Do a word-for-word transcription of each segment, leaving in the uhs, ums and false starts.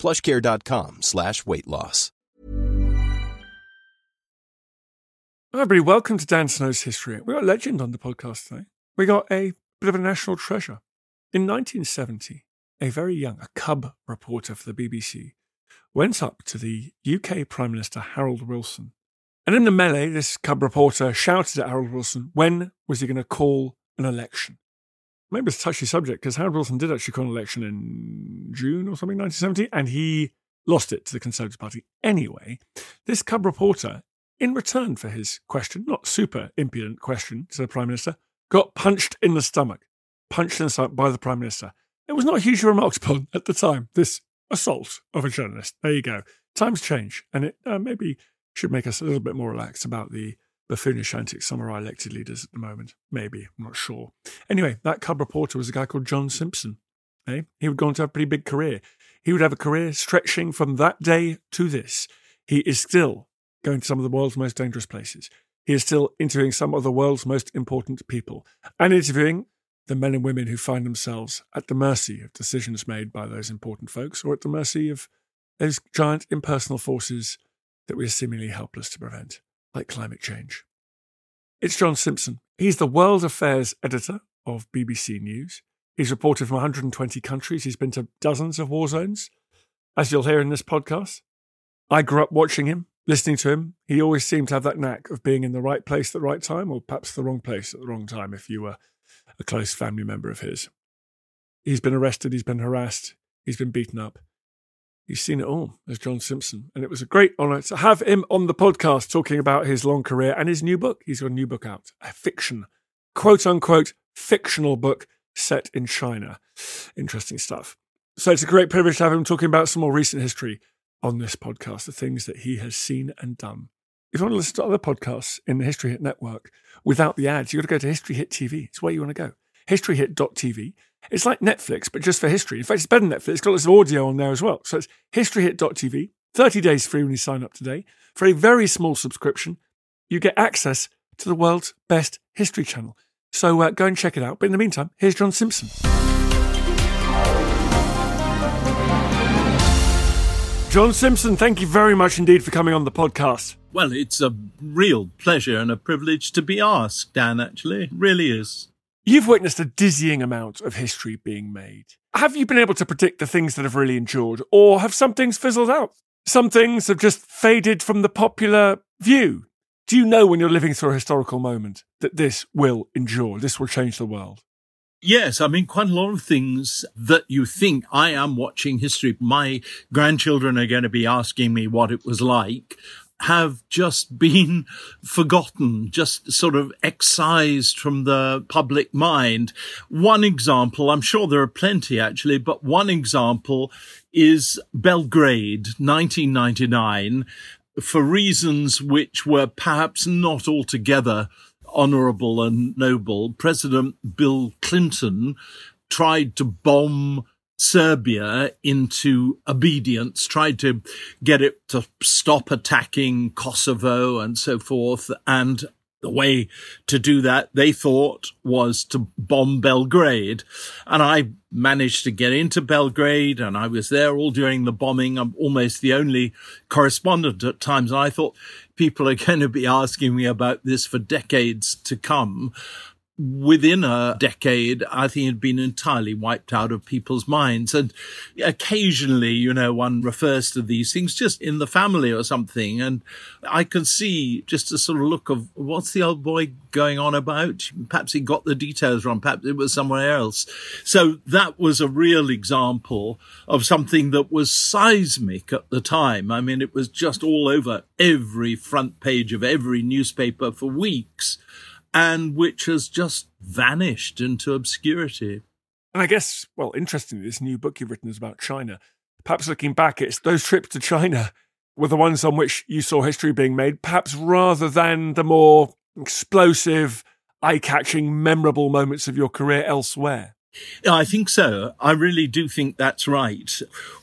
PlushCare.com slash weight loss. Hi everybody, welcome to Dan Snow's History. We got a legend on the podcast today. We got a bit of a national treasure. In nineteen seventy, a very young, a cub reporter for the B B C went up to the U K Prime Minister Harold Wilson. And in the melee, this cub reporter shouted at Harold Wilson, when was he going to call an election? Maybe it's a touchy subject, because Harold Wilson did actually call an election in June or something, nineteen seventy, and he lost it to the Conservative Party. Anyway, this cub reporter, in return for his question, not super impudent question to the Prime Minister, got punched in the stomach, punched in the stomach by the Prime Minister. It was not hugely remarked upon at the time, this assault of a journalist. There you go. Times change, and it uh, maybe should make us a little bit more relaxed about the buffoonish antics some of our elected leaders at the moment. Maybe, I'm not sure. Anyway, that cub reporter was a guy called John Simpson. Eh? He would go on to have a pretty big career. He would have a career stretching from that day to this. He is still going to some of the world's most dangerous places. He is still interviewing some of the world's most important people and interviewing the men and women who find themselves at the mercy of decisions made by those important folks, or at the mercy of those giant impersonal forces that we are seemingly helpless to prevent, like climate change. It's John Simpson. He's the World Affairs editor of B B C News. He's reported from one hundred twenty countries. He's been to dozens of war zones, as you'll hear in this podcast. I grew up watching him, listening to him. He always seemed to have that knack of being in the right place at the right time, or perhaps the wrong place at the wrong time if you were a close family member of his. He's been arrested, he's been harassed, he's been beaten up. He's seen it all as John Simpson. And it was a great honour to have him on the podcast talking about his long career and his new book. He's got a new book out, a fiction, quote-unquote fictional book set in China. Interesting stuff. So it's a great privilege to have him talking about some more recent history on this podcast, the things that he has seen and done. If you want to listen to other podcasts in the History Hit network without the ads, you've got to go to History Hit T V. It's where you want to go. History Hit dot T V. It's like Netflix, but just for history. In fact, it's better than Netflix. It's got lots of audio on there as well. So it's History Hit dot T V. thirty days free when you sign up today. For a very small subscription, you get access to the world's best history channel. So uh, go and check it out. But in the meantime, here's John Simpson. John Simpson, thank you very much indeed for coming on the podcast. Well, it's a real pleasure and a privilege to be asked, Dan, actually. It really is. You've witnessed a dizzying amount of history being made. Have you been able to predict the things that have really endured, or have some things fizzled out? Some things have just faded from the popular view. Do you know when you're living through a historical moment that this will endure, this will change the world? Yes, I mean, quite a lot of things that you think, I am watching history, my grandchildren are going to be asking me what it was like, have just been forgotten, just sort of excised from the public mind. One example, I'm sure there are plenty actually, but one example is Belgrade, nineteen ninety-nine, for reasons which were perhaps not altogether honourable and noble. President Bill Clinton tried to bomb Serbia into obedience, tried to get it to stop attacking Kosovo and so forth. And the way to do that, they thought, was to bomb Belgrade. And I managed to get into Belgrade, and I was there all during the bombing. I'm almost the only correspondent at times. And I thought, people are going to be asking me about this for decades to come. within a decade, I think it had been entirely wiped out of people's minds. And occasionally, you know, one refers to these things just in the family or something. And I can see just a sort of look of, what's the old boy going on about? Perhaps he got the details wrong. Perhaps it was somewhere else. So that was a real example of something that was seismic at the time. I mean, it was just all over every front page of every newspaper for weeks, and which has just vanished into obscurity. And I guess, well, interestingly, this new book you've written is about China. Perhaps looking back, it's those trips to China were the ones on which you saw history being made, perhaps rather than the more explosive, eye-catching, memorable moments of your career elsewhere. I think so. I really do think that's right.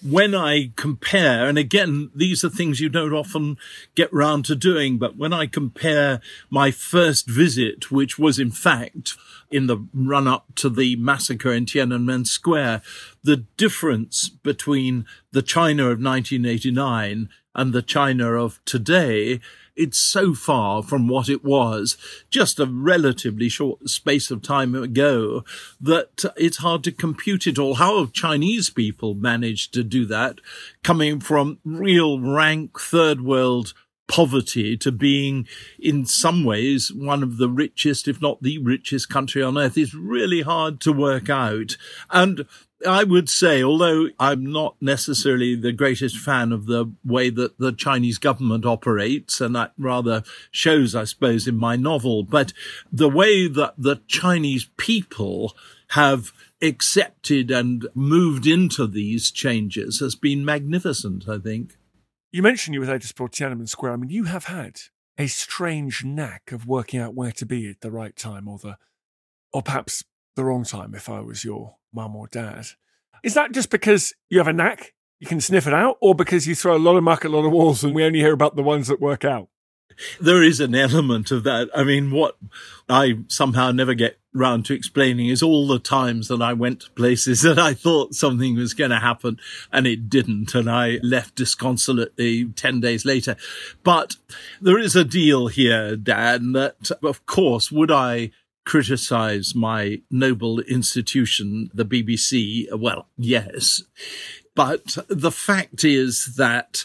When I compare, and again, these are things you don't often get round to doing, but when I compare my first visit, which was in fact in the run-up to the massacre in Tiananmen Square, the difference between the China of nineteen eighty-nine and the China of today, it's so far from what it was just a relatively short space of time ago that it's hard to compute it all. How have Chinese people managed to do that, coming from real rank third world poverty to being in some ways one of the richest, if not the richest country on earth, is really hard to work out. And I would say, although I'm not necessarily the greatest fan of the way that the Chinese government operates, and that rather shows, I suppose, in my novel, but the way that the Chinese people have accepted and moved into these changes has been magnificent, I think. You mentioned you were there to support Tiananmen Square. I mean, you have had a strange knack of working out where to be at the right time, or the, or perhaps the wrong time, if I was your mum or dad. Is that just because you have a knack, you can sniff it out, or because you throw a lot of muck at a lot of walls and we only hear about the ones that work out? There is an element of that. I mean, what I somehow never get round to explaining is all the times that I went to places that I thought something was going to happen and it didn't, and I left disconsolately ten days later. But there is a deal here, Dan, that of course would I criticize my noble institution, the B B C? Well, yes. But the fact is that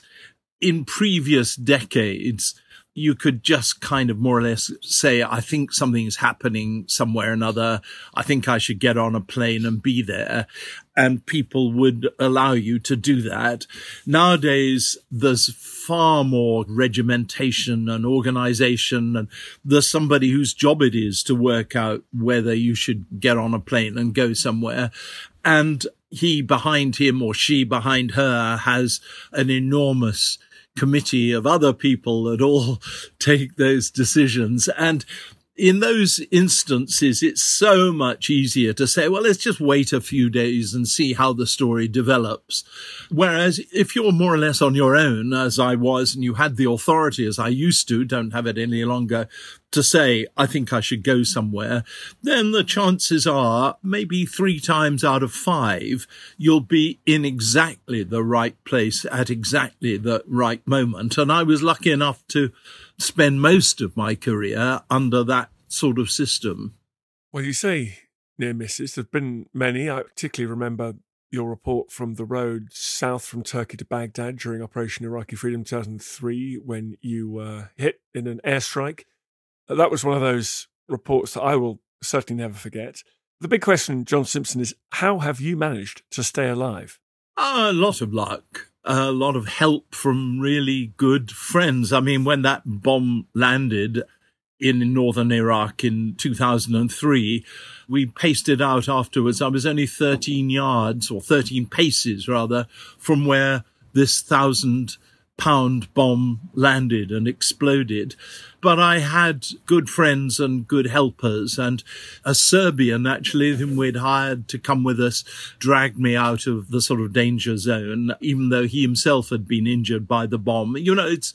in previous decades, you could just kind of more or less say, I think something's happening somewhere or another. I think I should get on a plane and be there. And people would allow you to do that. Nowadays, there's far more regimentation and organization, and there's somebody whose job it is to work out whether you should get on a plane and go somewhere. And he behind him or she behind her has an enormous committee of other people that all take those decisions. And in those instances, it's so much easier to say, well, let's just wait a few days and see how the story develops. Whereas if you're more or less on your own, as I was, and you had the authority, as I used to, don't have it any longer, to say, I think I should go somewhere, then the chances are maybe three times out of five, you'll be in exactly the right place at exactly the right moment. And I was lucky enough to spend most of my career under that sort of system. Well, you say near misses. There have been many. I particularly remember your report from the road south from Turkey to Baghdad during Operation Iraqi Freedom two thousand three, when you were hit in an airstrike. That was one of those reports that I will certainly never forget. The big question, John Simpson, is how have you managed to stay alive? A lot of luck, a lot of help from really good friends. I mean, when that bomb landed in northern Iraq in two thousand three, we pasted out afterwards. I was only thirteen yards, or thirteen paces rather, from where this thousand pound bomb landed and exploded. But I had good friends and good helpers, and a Serbian, actually, whom we'd hired to come with us, dragged me out of the sort of danger zone, even though he himself had been injured by the bomb. You know, it's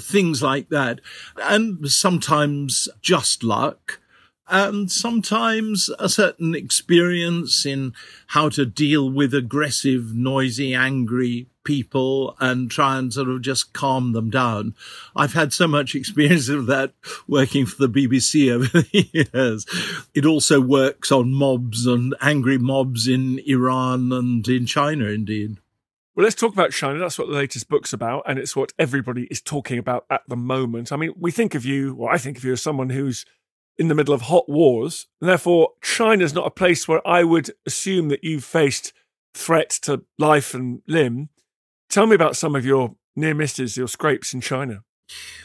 things like that. And sometimes just luck. And sometimes a certain experience in how to deal with aggressive, noisy, angry people and try and sort of just calm them down. I've had so much experience of that working for the B B C over the years. It also works on mobs and angry mobs in Iran and in China, indeed. Well, let's talk about China. That's what the latest book's about, and it's what everybody is talking about at the moment. I mean, we think of you, well, I think of you as someone who's in the middle of hot wars, and therefore China's not a place where I would assume that you've faced threats to life and limb. Tell me about some of your near misses, your scrapes in China.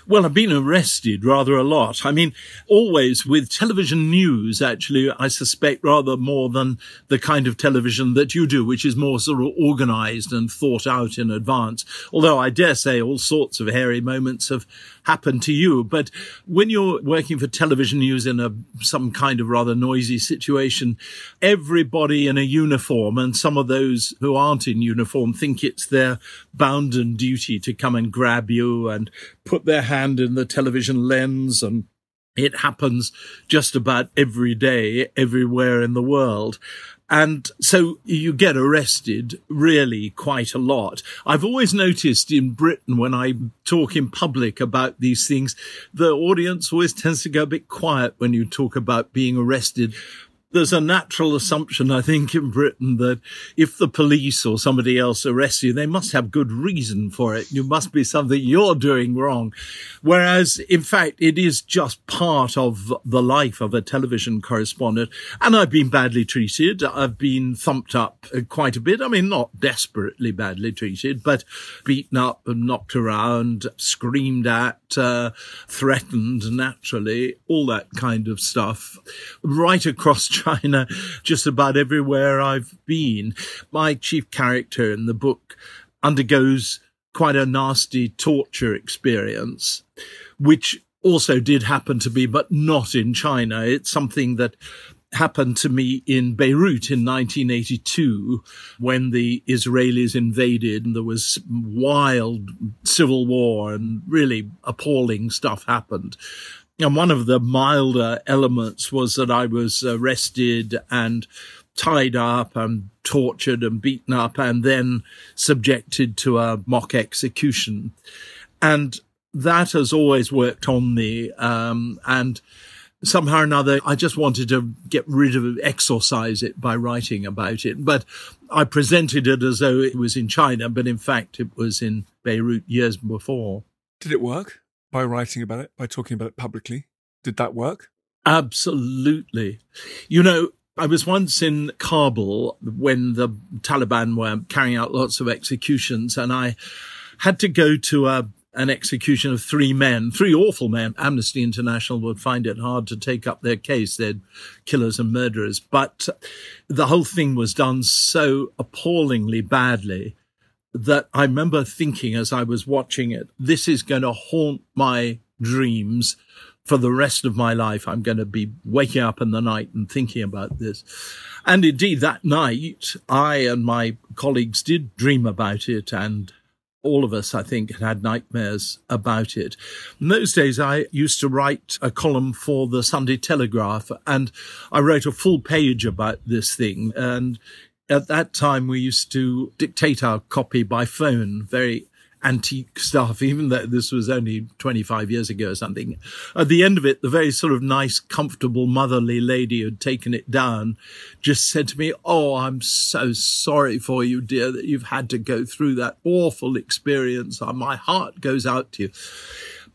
Well, I've been arrested rather a lot. I mean, always with television news, actually, I suspect rather more than the kind of television that you do, which is more sort of organized and thought out in advance. Although I dare say all sorts of hairy moments have happened to you. But when you're working for television news in a some kind of rather noisy situation, everybody in a uniform, and some of those who aren't in uniform think it's their bounden duty to come and grab you and put their hand in the television lens, and it happens just about every day, everywhere in the world. And so you get arrested really quite a lot. I've always noticed in Britain when I talk in public about these things, the audience always tends to go a bit quiet when you talk about being arrested. There's a natural assumption, I think, in Britain that if the police or somebody else arrests you, they must have good reason for it. You must be something you're doing wrong. Whereas, in fact, it is just part of the life of a television correspondent. And I've been badly treated. I've been thumped up quite a bit. I mean, not desperately badly treated, but beaten up and knocked around, screamed at, uh, threatened naturally, all that kind of stuff. Right across China. China, just about everywhere I've been. My chief character in the book undergoes quite a nasty torture experience, which also did happen to me, but not in China. It's something that happened to me in Beirut in nineteen eighty-two when the Israelis invaded and there was wild civil war and really appalling stuff happened. And one of the milder elements was that I was arrested and tied up and tortured and beaten up and then subjected to a mock execution. And that has always worked on me. Um, and somehow or another, I just wanted to get rid of it, exorcise it by writing about it. But I presented it as though it was in China, but in fact, it was in Beirut years before. Did it work? By writing about it, by talking about it publicly? Did that work? Absolutely. You know, I was once in Kabul when the Taliban were carrying out lots of executions, and I had to go to a, an execution of three men, three awful men. Amnesty International would find it hard to take up their case. They're killers and murderers. But the whole thing was done so appallingly badly that I remember thinking as I was watching it, this is going to haunt my dreams for the rest of my life. I'm going to be waking up in the night and thinking about this. And indeed, that night, I and my colleagues did dream about it, and all of us, I think, had nightmares about it. In those days, I used to write a column for the Sunday Telegraph, and I wrote a full page about this thing, and at that time, we used to dictate our copy by phone, very antique stuff, even though this was only twenty-five years ago or something. At the end of it, the very sort of nice, comfortable, motherly lady who'd taken it down just said to me, "Oh, I'm so sorry for you, dear, that you've had to go through that awful experience. My heart goes out to you."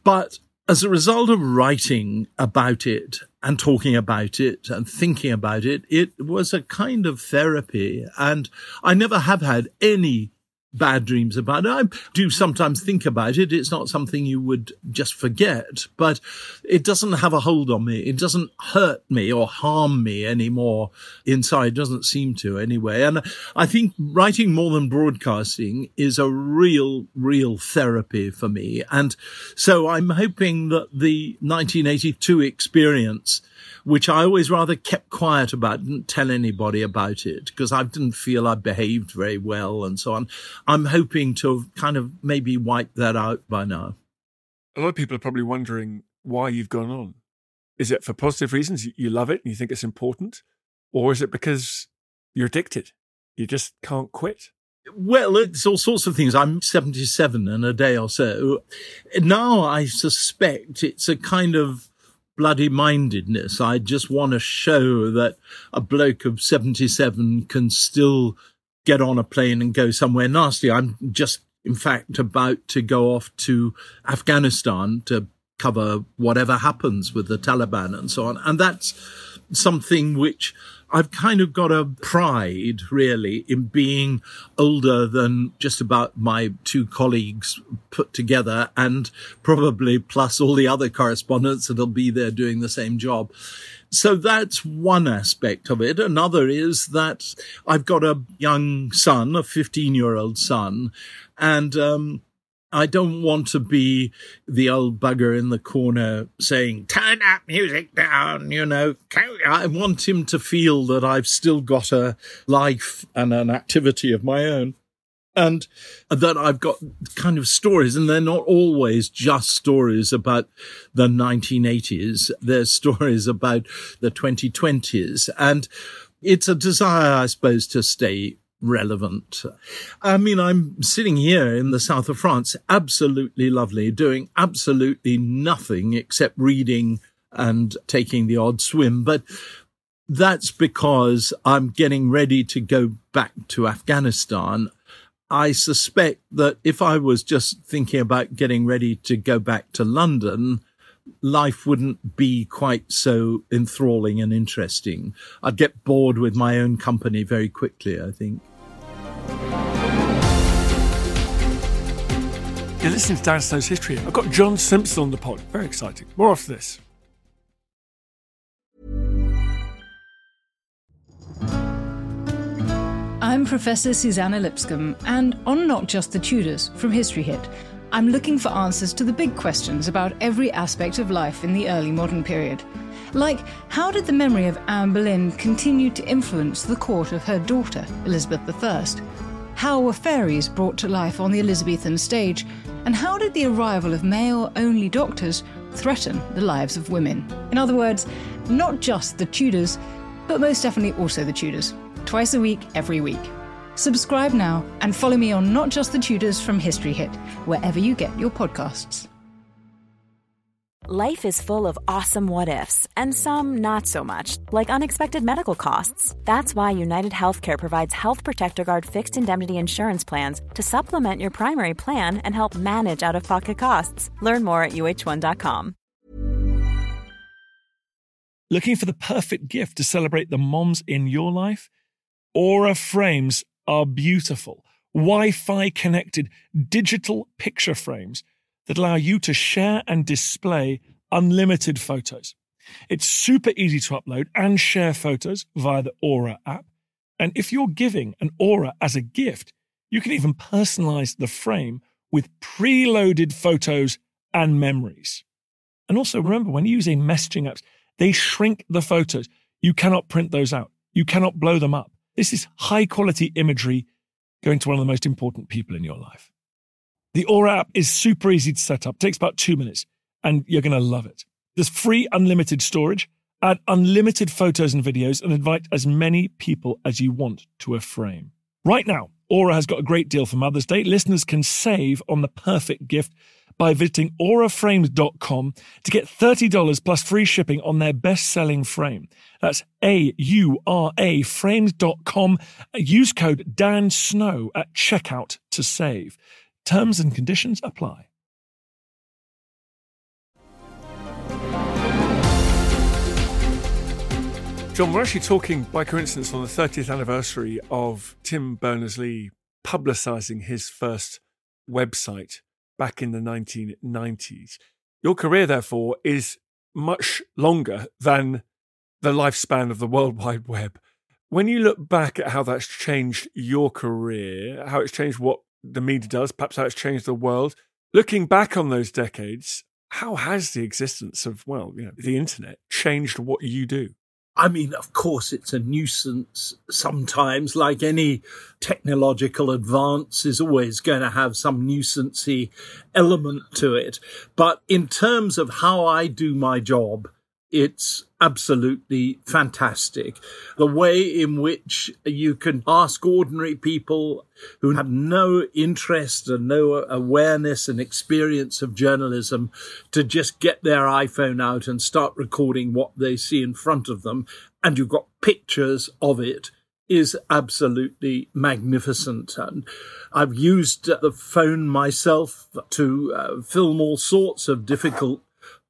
But as a result of writing about it and talking about it and thinking about it, it was a kind of therapy. And I never have had any bad dreams about it. I do sometimes think about it. It's not something you would just forget, but it doesn't have a hold on me. It doesn't hurt me or harm me anymore inside. It doesn't seem to anyway. And I think writing more than broadcasting is a real, real therapy for me. And so I'm hoping that the nineteen eighty-two experience, which I always rather kept quiet about, didn't tell anybody about it because I didn't feel I behaved very well and so on, I'm hoping to have kind of maybe wiped that out by now. A lot of people are probably wondering why you've gone on. Is it for positive reasons? You love it and you think it's important? Or is it because you're addicted? You just can't quit? Well, it's all sorts of things. I'm seventy-seven in a day or so. Now I suspect it's a kind of bloody-mindedness. I just want to show that a bloke of seventy-seven can still get on a plane and go somewhere nasty. I'm just, in fact, about to go off to Afghanistan to cover whatever happens with the Taliban and so on. And that's something which I've kind of got a pride, really, in being older than just about my two colleagues put together, and probably plus all the other correspondents that'll be there doing the same job. So that's one aspect of it. Another is that I've got a young son, a fifteen-year-old son, and um I don't want to be the old bugger in the corner saying, turn that music down, you know. I want him to feel that I've still got a life and an activity of my own, and that I've got kind of stories, and they're not always just stories about the nineteen eighties. They're stories about the twenty twenties. And it's a desire, I suppose, to stay relevant. I mean, I'm sitting here in the south of France, absolutely lovely, doing absolutely nothing except reading and taking the odd swim. But that's because I'm getting ready to go back to Afghanistan. I suspect that if I was just thinking about getting ready to go back to London, life wouldn't be quite so enthralling and interesting. I'd get bored with my own company very quickly, I think. You're listening to Dan Snow's History. I've got John Simpson on the pod. Very exciting. More after this. I'm Professor Susanna Lipscomb, and on Not Just the Tudors from History Hit, I'm looking for answers to the big questions about every aspect of life in the early modern period. Like, how did the memory of Anne Boleyn continue to influence the court of her daughter, Elizabeth the First? How were fairies brought to life on the Elizabethan stage? And how did the arrival of male-only doctors threaten the lives of women? In other words, not just the Tudors, but most definitely also the Tudors. Twice a week, every week. Subscribe now and follow me on Not Just the Tudors from History Hit, wherever you get your podcasts. Life is full of awesome what-ifs, and some not so much, like unexpected medical costs. That's why United Healthcare provides Health Protector Guard fixed indemnity insurance plans to supplement your primary plan and help manage out-of-pocket costs. Learn more at U H one dot com. Looking for the perfect gift to celebrate the moms in your life? Aura frames are beautiful, Wi-Fi connected digital picture frames that allow you to share and display unlimited photos. It's super easy to upload and share photos via the Aura app. And if you're giving an Aura as a gift, you can even personalize the frame with preloaded photos and memories. And also remember, when using messaging apps, they shrink the photos. You cannot print those out. You cannot blow them up. This is high quality imagery going to one of the most important people in your life. The Aura app is super easy to set up. It takes about two minutes, and you're going to love it. There's free unlimited storage, add unlimited photos and videos, and invite as many people as you want to a frame. Right now, Aura has got a great deal for Mother's Day. Listeners can save on the perfect gift by visiting aura frames dot com to get thirty dollars plus free shipping on their best-selling frame. That's A U R A frames dot com. Use code Dan Snow at checkout to save. Terms and conditions apply. John, we're actually talking by coincidence on the thirtieth anniversary of Tim Berners-Lee publicising his first website back in the nineteen nineties. Your career, therefore, is much longer than the lifespan of the World Wide Web. When you look back at how that's changed your career, how it's changed what the media does, perhaps how it's changed the world, looking back on those decades, how has the existence of, well, you know, the internet changed what you do? I mean, of course, it's a nuisance sometimes. Like any technological advance is always going to have some nuisancey element to it. But in terms of how I do my job, It's absolutely fantastic. The way in which you can ask ordinary people who have no interest and no awareness and experience of journalism to just get their iPhone out and start recording what they see in front of them, and you've got pictures of it, is absolutely magnificent. And I've used the phone myself to uh, film all sorts of difficult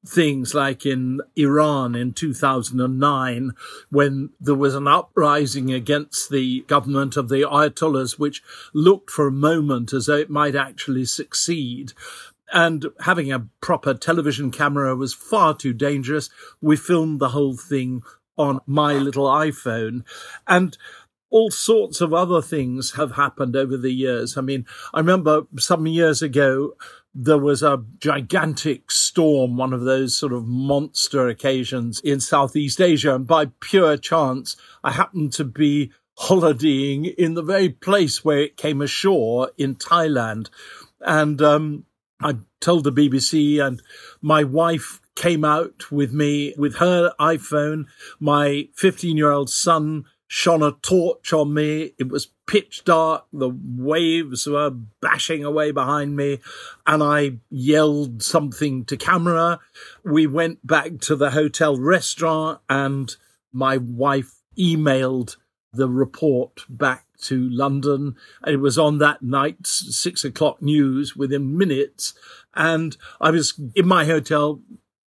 things, like in Iran in two thousand nine, when there was an uprising against the government of the Ayatollahs, which looked for a moment as though it might actually succeed. And having a proper television camera was far too dangerous. We filmed the whole thing on my little iPhone. And all sorts of other things have happened over the years. I mean, I remember some years ago, there was a gigantic storm, one of those sort of monster occasions in Southeast Asia. And by pure chance, I happened to be holidaying in the very place where it came ashore in Thailand. And um, I told the B B C, and my wife came out with me with her iPhone. My fifteen-year-old son shone a torch on me. It was pitch dark. The waves were bashing away behind me, and I yelled something to camera. We went back to the hotel restaurant, and my wife emailed the report back to London. And it was on that night's six o'clock news within minutes. And I was in my hotel,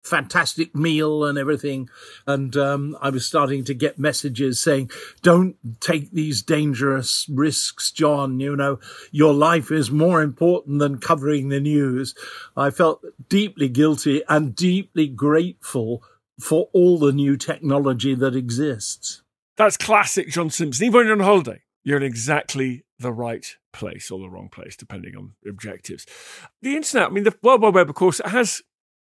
fantastic meal and everything. And um, I was starting to get messages saying, don't take these dangerous risks, John. You know, your life is more important than covering the news. I felt deeply guilty and deeply grateful for all the new technology that exists. That's classic John Simpson. Even when you're on holiday, you're in exactly the right place or the wrong place, depending on objectives. The internet, I mean, the World Wide Web, of course, it has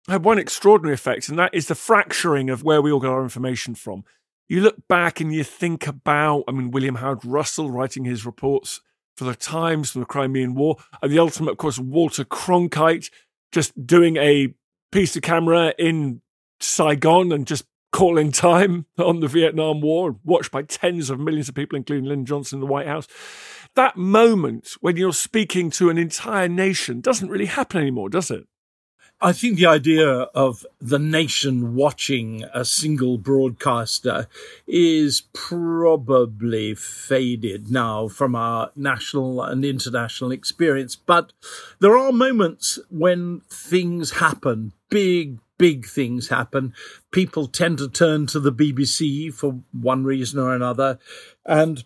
had one extraordinary effect, and that is the fracturing of where we all get our information from. You look back and you think about, I mean, William Howard Russell writing his reports for the Times from the Crimean War, and the ultimate, of course, Walter Cronkite just doing a piece to camera in Saigon and just calling time on the Vietnam War, watched by tens of millions of people, including Lyndon Johnson in the White House. That moment when you're speaking to an entire nation doesn't really happen anymore, does it? I think the idea of the nation watching a single broadcaster is probably faded now from our national and international experience. But there are moments when things happen, big, big things happen. People tend to turn to the B B C for one reason or another. And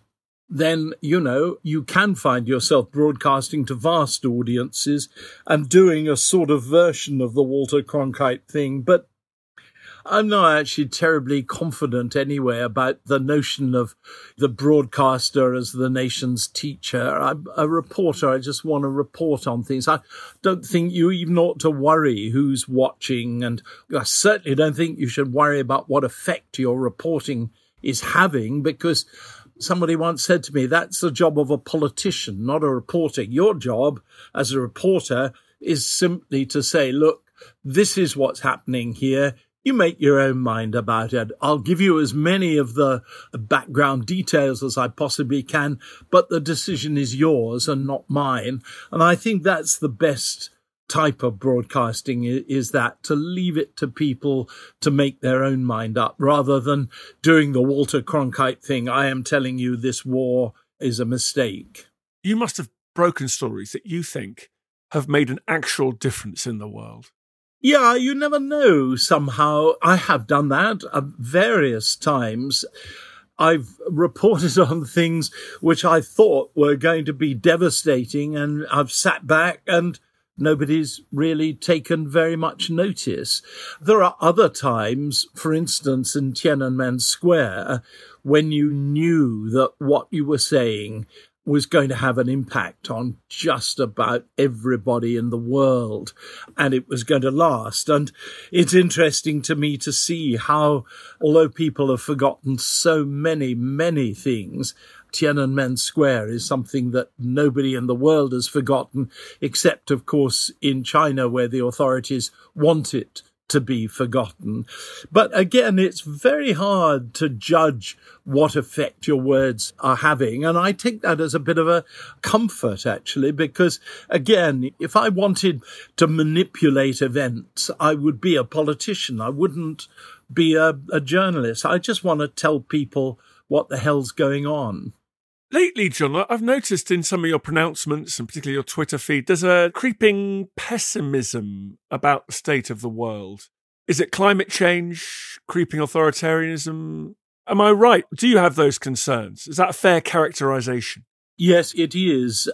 then, you know, you can find yourself broadcasting to vast audiences and doing a sort of version of the Walter Cronkite thing. But I'm not actually terribly confident anyway about the notion of the broadcaster as the nation's teacher. I'm a reporter. I just want to report on things. I don't think you even ought to worry who's watching. And I certainly don't think you should worry about what effect your reporting is having, because somebody once said to me, that's the job of a politician, not a reporter. Your job as a reporter is simply to say, look, this is what's happening here. You make your own mind about it. I'll give you as many of the background details as I possibly can, but the decision is yours and not mine. And I think that's the best type of broadcasting, is that to leave it to people to make their own mind up, rather than doing the Walter Cronkite thing. I am telling you this war is a mistake. You must have broken stories that you think have made an actual difference in the world. Yeah, you never know somehow. I have done that uh, various times. I've reported on things which I thought were going to be devastating, and I've sat back and nobody's really taken very much notice. There are other times, for instance, in Tiananmen Square, when you knew that what you were saying was going to have an impact on just about everybody in the world, and it was going to last. And it's interesting to me to see how, although people have forgotten so many, many things, Tiananmen Square is something that nobody in the world has forgotten, except, of course, in China, where the authorities want it to be forgotten. But again, it's very hard to judge what effect your words are having. And I take that as a bit of a comfort, actually, because, again, if I wanted to manipulate events, I would be a politician. I wouldn't be a, a journalist. I just want to tell people what the hell's going on. Lately, John, I've noticed in some of your pronouncements, and particularly your Twitter feed, there's a creeping pessimism about the state of the world. Is it climate change, creeping authoritarianism? Am I right? Do you have those concerns? Is that a fair characterization? Yes, it is.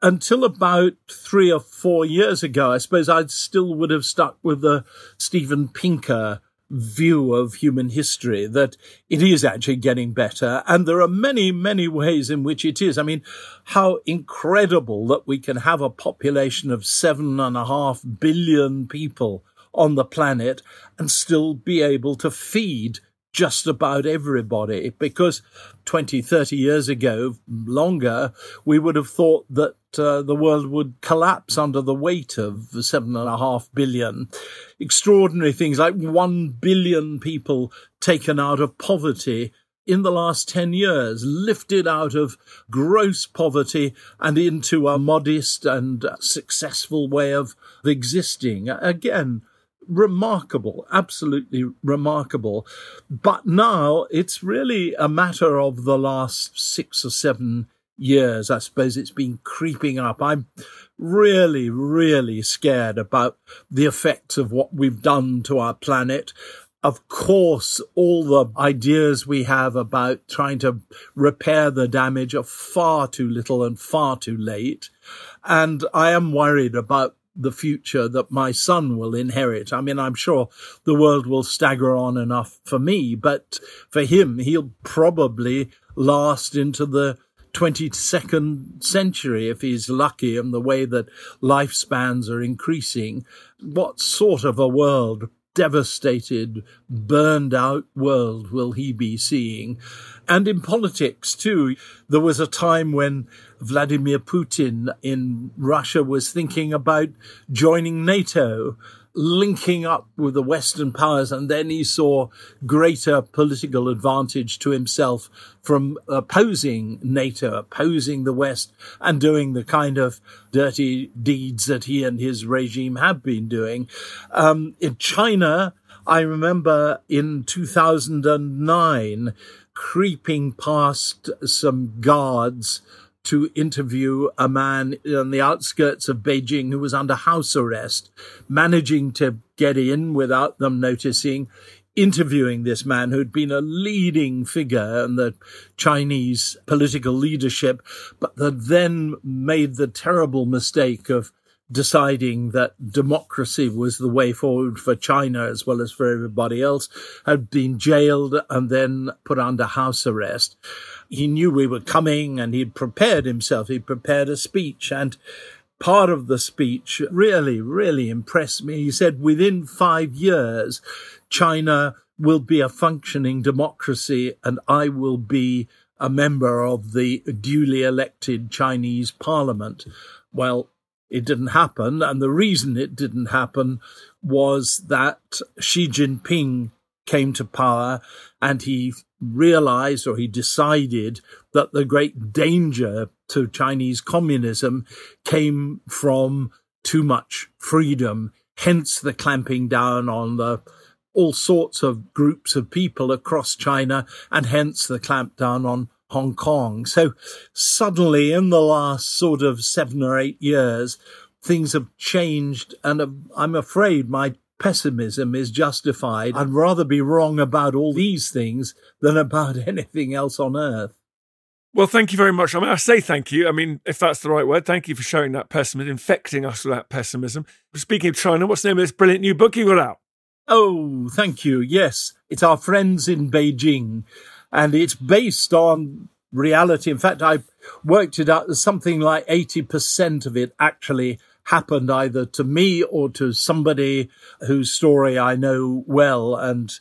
Until about three or four years ago, I suppose I still would have stuck with the Steven Pinker view of human history, that it is actually getting better. And there are many, many ways in which it is. I mean, how incredible that we can have a population of seven and a half billion people on the planet and still be able to feed just about everybody, because twenty, thirty years ago, longer, we would have thought that uh, the world would collapse under the weight of seven and a half billion. Extraordinary things like one billion people taken out of poverty in the last ten years, lifted out of gross poverty and into a modest and successful way of existing. Again, remarkable, absolutely remarkable. But now it's really a matter of the last six or seven years. I suppose it's been creeping up. I'm really, really scared about the effects of what we've done to our planet. Of course, all the ideas we have about trying to repair the damage are far too little and far too late. And I am worried about the future that my son will inherit. I mean, I'm sure the world will stagger on enough for me, but for him, he'll probably last into the twenty-second century if he's lucky, and the way that lifespans are increasing. What sort of a world, devastated, burned out world will he be seeing? And in politics too, there was a time when Vladimir Putin in Russia was thinking about joining NATO, linking up with the Western powers, and then he saw greater political advantage to himself from opposing NATO, opposing the West, and doing the kind of dirty deeds that he and his regime have been doing. Um, in China, I remember in two thousand nine, creeping past some guards to interview a man on the outskirts of Beijing who was under house arrest, managing to get in without them noticing, interviewing this man who'd been a leading figure in the Chinese political leadership, but that then made the terrible mistake of deciding that democracy was the way forward for China as well as for everybody else, had been jailed and then put under house arrest. He knew we were coming and he'd prepared himself. He'd prepared a speech, and part of the speech really, really impressed me. He said, within five years, China will be a functioning democracy and I will be a member of the duly elected Chinese parliament. Well, it didn't happen. And the reason it didn't happen was that Xi Jinping came to power and he realized, or he decided, that the great danger to Chinese communism came from too much freedom, hence the clamping down on the all sorts of groups of people across China, and hence the clamp down on Hong Kong. So suddenly in the last sort of seven or eight years, things have changed, and I'm afraid my pessimism is justified. I'd rather be wrong about all these things than about anything else on earth. Well, thank you very much. I mean, I say thank you. I mean, if that's the right word, thank you for showing that pessimism, infecting us with that pessimism. Speaking of China, what's the name of this brilliant new book you got out? Oh, thank you. Yes, it's Our Friends in Beijing. And it's based on reality. In fact, I worked it out. Something like eighty percent of it actually happened either to me or to somebody whose story I know well and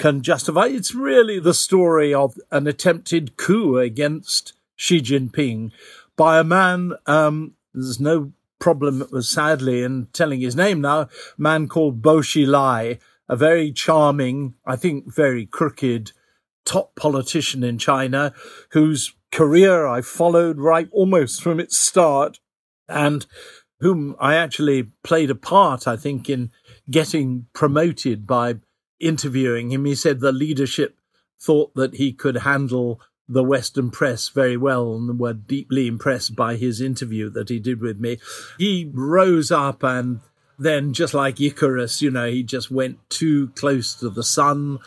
can justify. It's really the story of an attempted coup against Xi Jinping by a man, um, there's no problem, sadly, and telling his name now, a man called Bo Xilai, a very charming, I think very crooked, top politician in China, whose career I followed right almost from its start, and whom I actually played a part, I think, in getting promoted by interviewing him. He said the leadership thought that he could handle the Western press very well and were deeply impressed by his interview that he did with me. He rose up and then, just like Icarus, you know, he just went too close to the sun,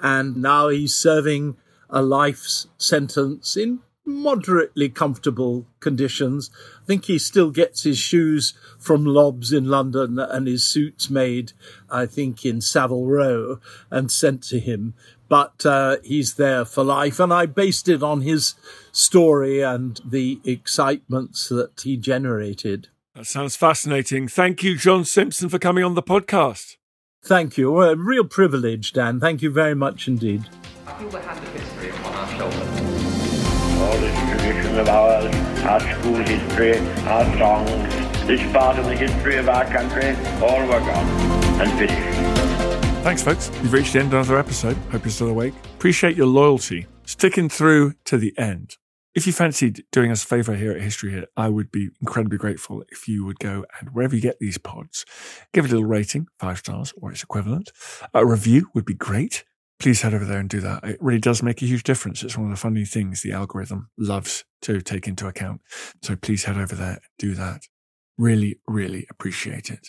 and now he's serving a life's sentence in moderately comfortable conditions. I think he still gets his shoes from Lobs in London and his suits made, I think, in Savile Row and sent to him. But uh, he's there for life. And I based it on his story and the excitements that he generated. That sounds fascinating. Thank you, John Simpson, for coming on the podcast. Thank you. A real privilege, Dan. Thank you very much indeed. I feel the hand of history upon our shoulders. All this tradition of ours, our school history, our songs, this part of the history of our country, all were gone and finished. Thanks, folks. You've reached the end of another episode. Hope you're still awake. Appreciate your loyalty, sticking through to the end. If you fancied doing us a favour here at History Hit, I would be incredibly grateful if you would go and wherever you get these pods, give it a little rating, five stars or its equivalent. A review would be great. Please head over there and do that. It really does make a huge difference. It's one of the funny things the algorithm loves to take into account. So please head over there and do that. Really, really appreciate it.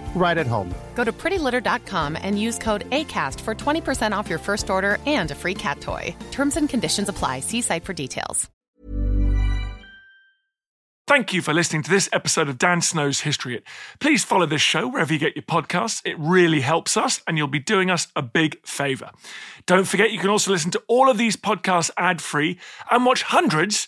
right at home. Go to pretty litter dot com and use code ACAST for twenty percent off your first order and a free cat toy. Terms and conditions apply. See site for details. Thank you for listening to this episode of Dan Snow's History Hit. Please follow this show wherever you get your podcasts. It really helps us, and you'll be doing us a big favour. Don't forget you can also listen to all of these podcasts ad-free and watch hundreds